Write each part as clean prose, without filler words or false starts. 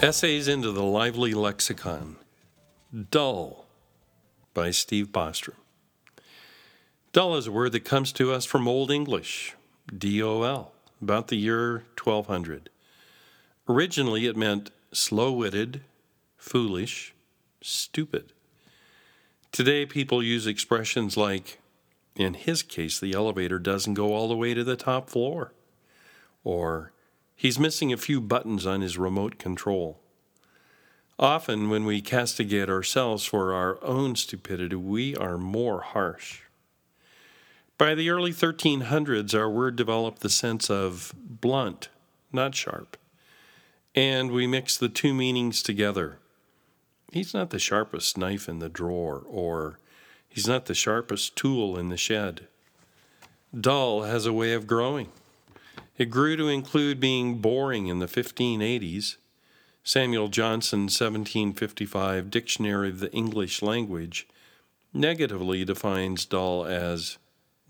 Essays into the Lively Lexicon. Dull by Steve Bostrom. Dull is a word that comes to us from Old English, D-O-L, about the year 1200. Originally it meant slow-witted, foolish, stupid. Today people use expressions like, in his case the elevator doesn't go all the way to the top floor, or he's missing a few buttons on his remote control. Often, when we castigate ourselves for our own stupidity, we are more harsh. By the early 1300s, our word developed the sense of blunt, not sharp, and we mix the two meanings together. He's not the sharpest knife in the drawer, or he's not the sharpest tool in the shed. Dull has a way of growing. It grew to include being boring in the 1580s. Samuel Johnson, 1755, Dictionary of the English Language, negatively defines dull as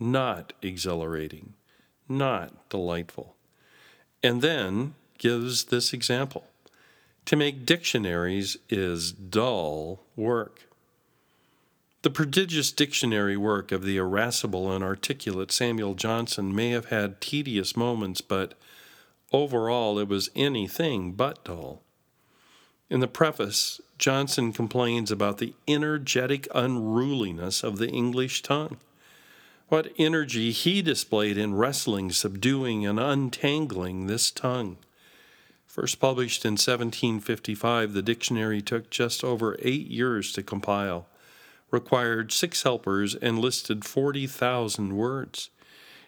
not exhilarating, not delightful, and then gives this example. To make dictionaries is dull work. The prodigious dictionary work of the irascible and articulate Samuel Johnson may have had tedious moments, but overall it was anything but dull. In the preface, Johnson complains about the energetic unruliness of the English tongue. What energy he displayed in wrestling, subduing, and untangling this tongue. First published in 1755, the dictionary took just over 8 years to compile, required 6 helpers, and listed 40,000 words.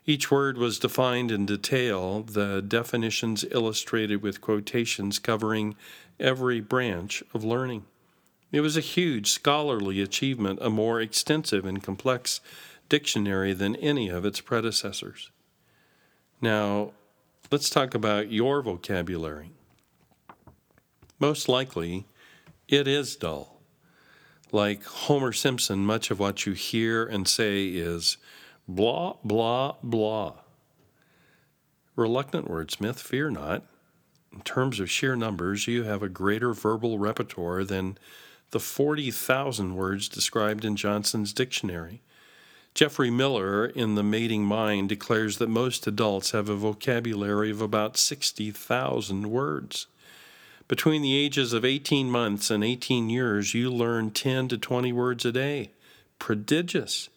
Each word was defined in detail, the definitions illustrated with quotations covering every branch of learning. It was a huge scholarly achievement, a more extensive and complex dictionary than any of its predecessors. Now, let's talk about your vocabulary. Most likely, it is dull. Like Homer Simpson, much of what you hear and say is blah, blah, blah. Reluctant wordsmith, fear not. In terms of sheer numbers, you have a greater verbal repertoire than the 40,000 words described in Johnson's dictionary. Geoffrey Miller, in The Mating Mind, declares that most adults have a vocabulary of about 60,000 words. Between the ages of 18 months and 18 years, you learn 10 to 20 words a day. Prodigious.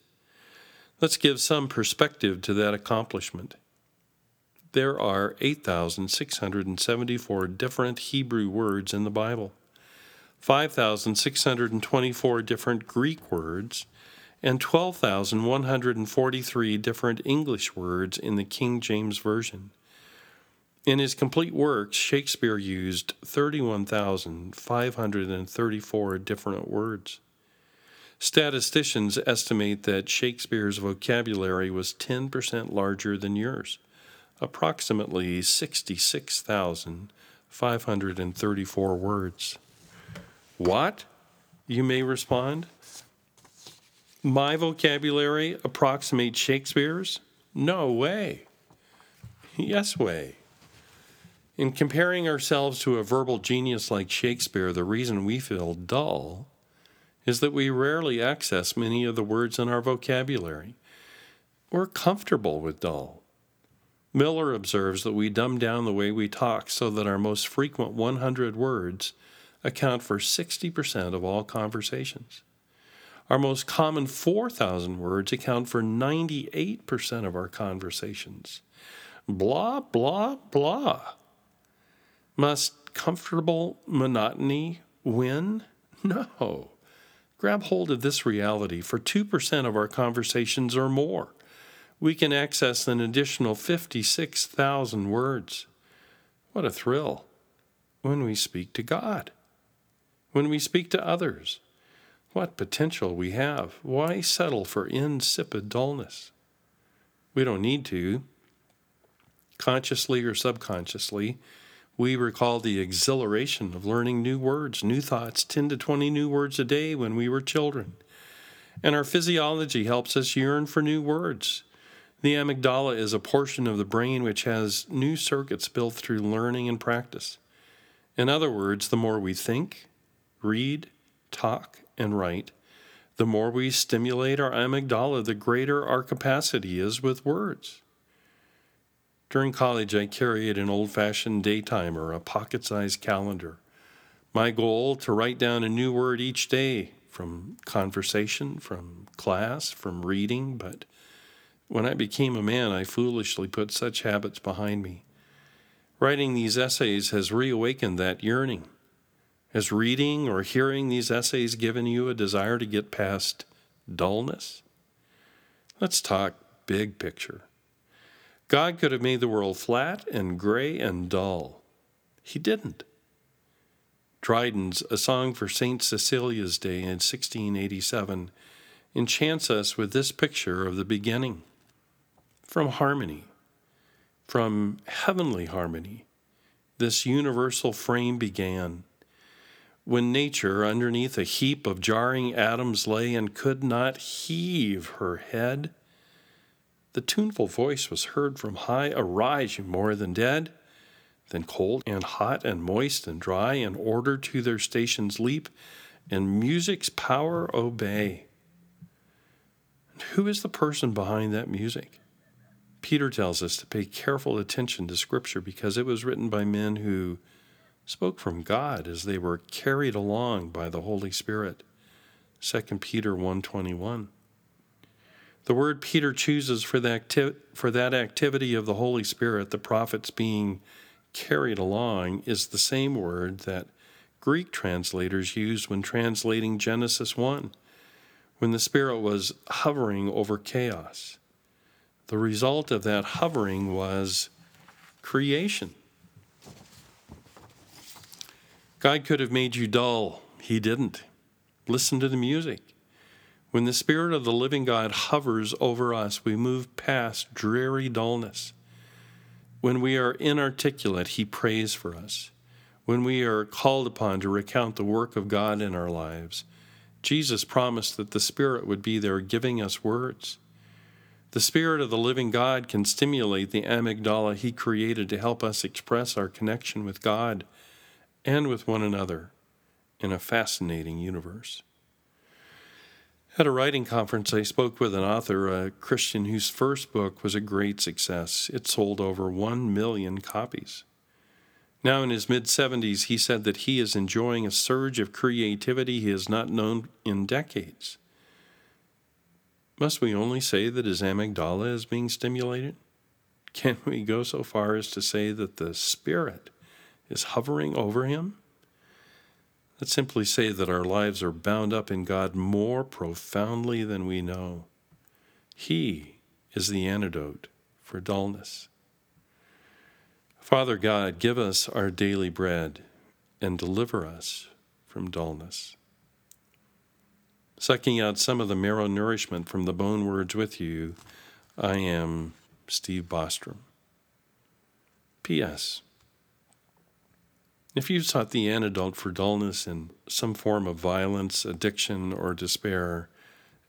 Let's give some perspective to that accomplishment. There are 8,674 different Hebrew words in the Bible, 5,624 different Greek words, and 12,143 different English words in the King James Version. In his complete works, Shakespeare used 31,534 different words. Statisticians estimate that Shakespeare's vocabulary was 10% larger than yours, approximately 66,534 words. What? You may respond. My vocabulary approximates Shakespeare's? No way. Yes way. In comparing ourselves to a verbal genius like Shakespeare, the reason we feel dull is that we rarely access many of the words in our vocabulary. We're comfortable with dull. Miller observes that we dumb down the way we talk so that our most frequent 100 words account for 60% of all conversations. Our most common 4,000 words account for 98% of our conversations. Blah, blah, blah. Must comfortable monotony win? No. Grab hold of this reality. For 2% of our conversations or more, we can access an additional 56,000 words. What a thrill when we speak to God, when we speak to others. What potential we have. Why settle for insipid dullness? We don't need to. Consciously or subconsciously, we recall the exhilaration of learning new words, new thoughts, 10 to 20 new words a day when we were children. And our physiology helps us yearn for new words. The amygdala is a portion of the brain which has new circuits built through learning and practice. In other words, the more we think, read, talk, and write, the more we stimulate our amygdala, the greater our capacity is with words. During college, I carried an old-fashioned day timer, a pocket-sized calendar. My goal, to write down a new word each day, from conversation, from class, from reading, but when I became a man, I foolishly put such habits behind me. Writing these essays has reawakened that yearning. Has reading or hearing these essays given you a desire to get past dullness? Let's talk big picture. God could have made the world flat and gray and dull. He didn't. Dryden's A Song for St. Cecilia's Day in 1687 enchants us with this picture of the beginning. From harmony, from heavenly harmony, this universal frame began. When nature, underneath a heap of jarring atoms, lay and could not heave her head, the tuneful voice was heard from high, "Arise, you more than dead." Then cold and hot and moist and dry in order to their stations leap, and music's power obey. And who is the person behind that music? Peter tells us to pay careful attention to Scripture because it was written by men who spoke from God as they were carried along by the Holy Spirit. 2 Peter 1:21. The word Peter chooses for that activity of the Holy Spirit, the prophets being carried along, is the same word that Greek translators used when translating Genesis 1, when the Spirit was hovering over chaos. The result of that hovering was creation. God could have made you dull. He didn't. Listen to the music. When the Spirit of the living God hovers over us, we move past dreary dullness. When we are inarticulate, He prays for us. When we are called upon to recount the work of God in our lives, Jesus promised that the Spirit would be there giving us words. The Spirit of the living God can stimulate the amygdala He created to help us express our connection with God and with one another in a fascinating universe. At a writing conference, I spoke with an author, a Christian whose first book was a great success. It sold over 1 million copies. Now in his mid-70s, he said that he is enjoying a surge of creativity he has not known in decades. Must we only say that his amygdala is being stimulated? Can we go so far as to say that the Spirit is hovering over him? Let's simply say that our lives are bound up in God more profoundly than we know. He is the antidote for dullness. Father God, give us our daily bread and deliver us from dullness. Sucking out some of the marrow nourishment from the bone words with you, I am Steve Bostrom. P.S. If you've sought the antidote for dullness in some form of violence, addiction, or despair,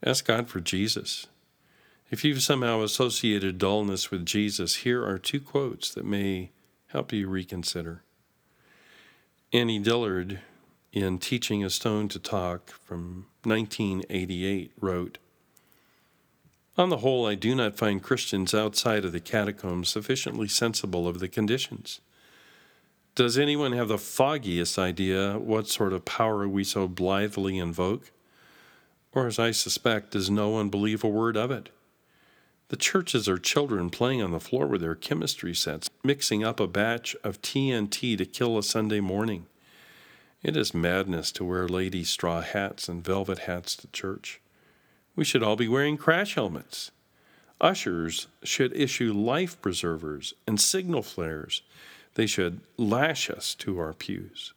ask God for Jesus. If you've somehow associated dullness with Jesus, here are two quotes that may help you reconsider. Annie Dillard, in Teaching a Stone to Talk from 1988, wrote, "On the whole, I do not find Christians outside of the catacombs sufficiently sensible of the conditions. Does anyone have the foggiest idea what sort of power we so blithely invoke? Or, as I suspect, does no one believe a word of it? The churches are children playing on the floor with their chemistry sets, mixing up a batch of TNT to kill a Sunday morning. It is madness to wear ladies' straw hats and velvet hats to church. We should all be wearing crash helmets. Ushers should issue life preservers and signal flares. They should lash us to our pews."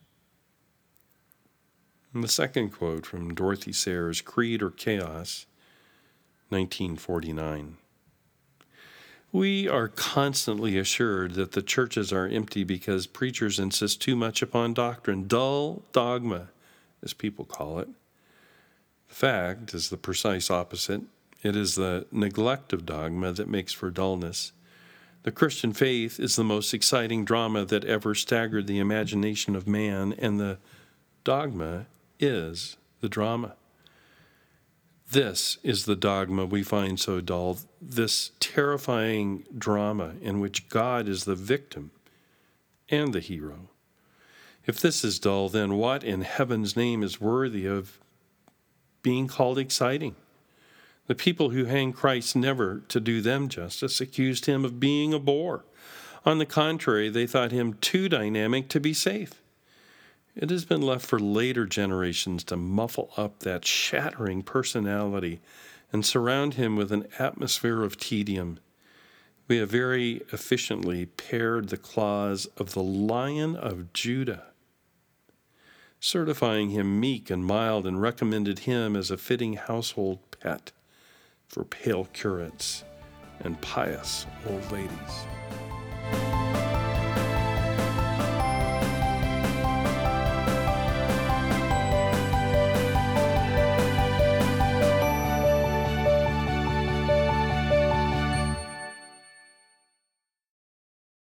And the second quote from Dorothy Sayers' Creed or Chaos, 1949. "We are constantly assured that the churches are empty because preachers insist too much upon doctrine, dull dogma, as people call it. The fact is the precise opposite. It is the neglect of dogma that makes for dullness. The Christian faith is the most exciting drama that ever staggered the imagination of man, and the dogma is the drama. This is the dogma we find so dull, this terrifying drama in which God is the victim and the hero. If this is dull, then what in heaven's name is worthy of being called exciting? The people who hanged Christ never, to do them justice, accused him of being a bore. On the contrary, they thought him too dynamic to be safe. It has been left for later generations to muffle up that shattering personality and surround him with an atmosphere of tedium. We have very efficiently pared the claws of the Lion of Judah, certifying him meek and mild, and recommended him as a fitting household pet for pale curates and pious old ladies.